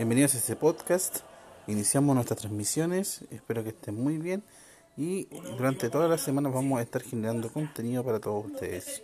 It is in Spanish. Bienvenidos a este podcast. Iniciamos nuestras transmisiones, espero que estén muy bien y durante toda la semana vamos a estar generando contenido para todos ustedes.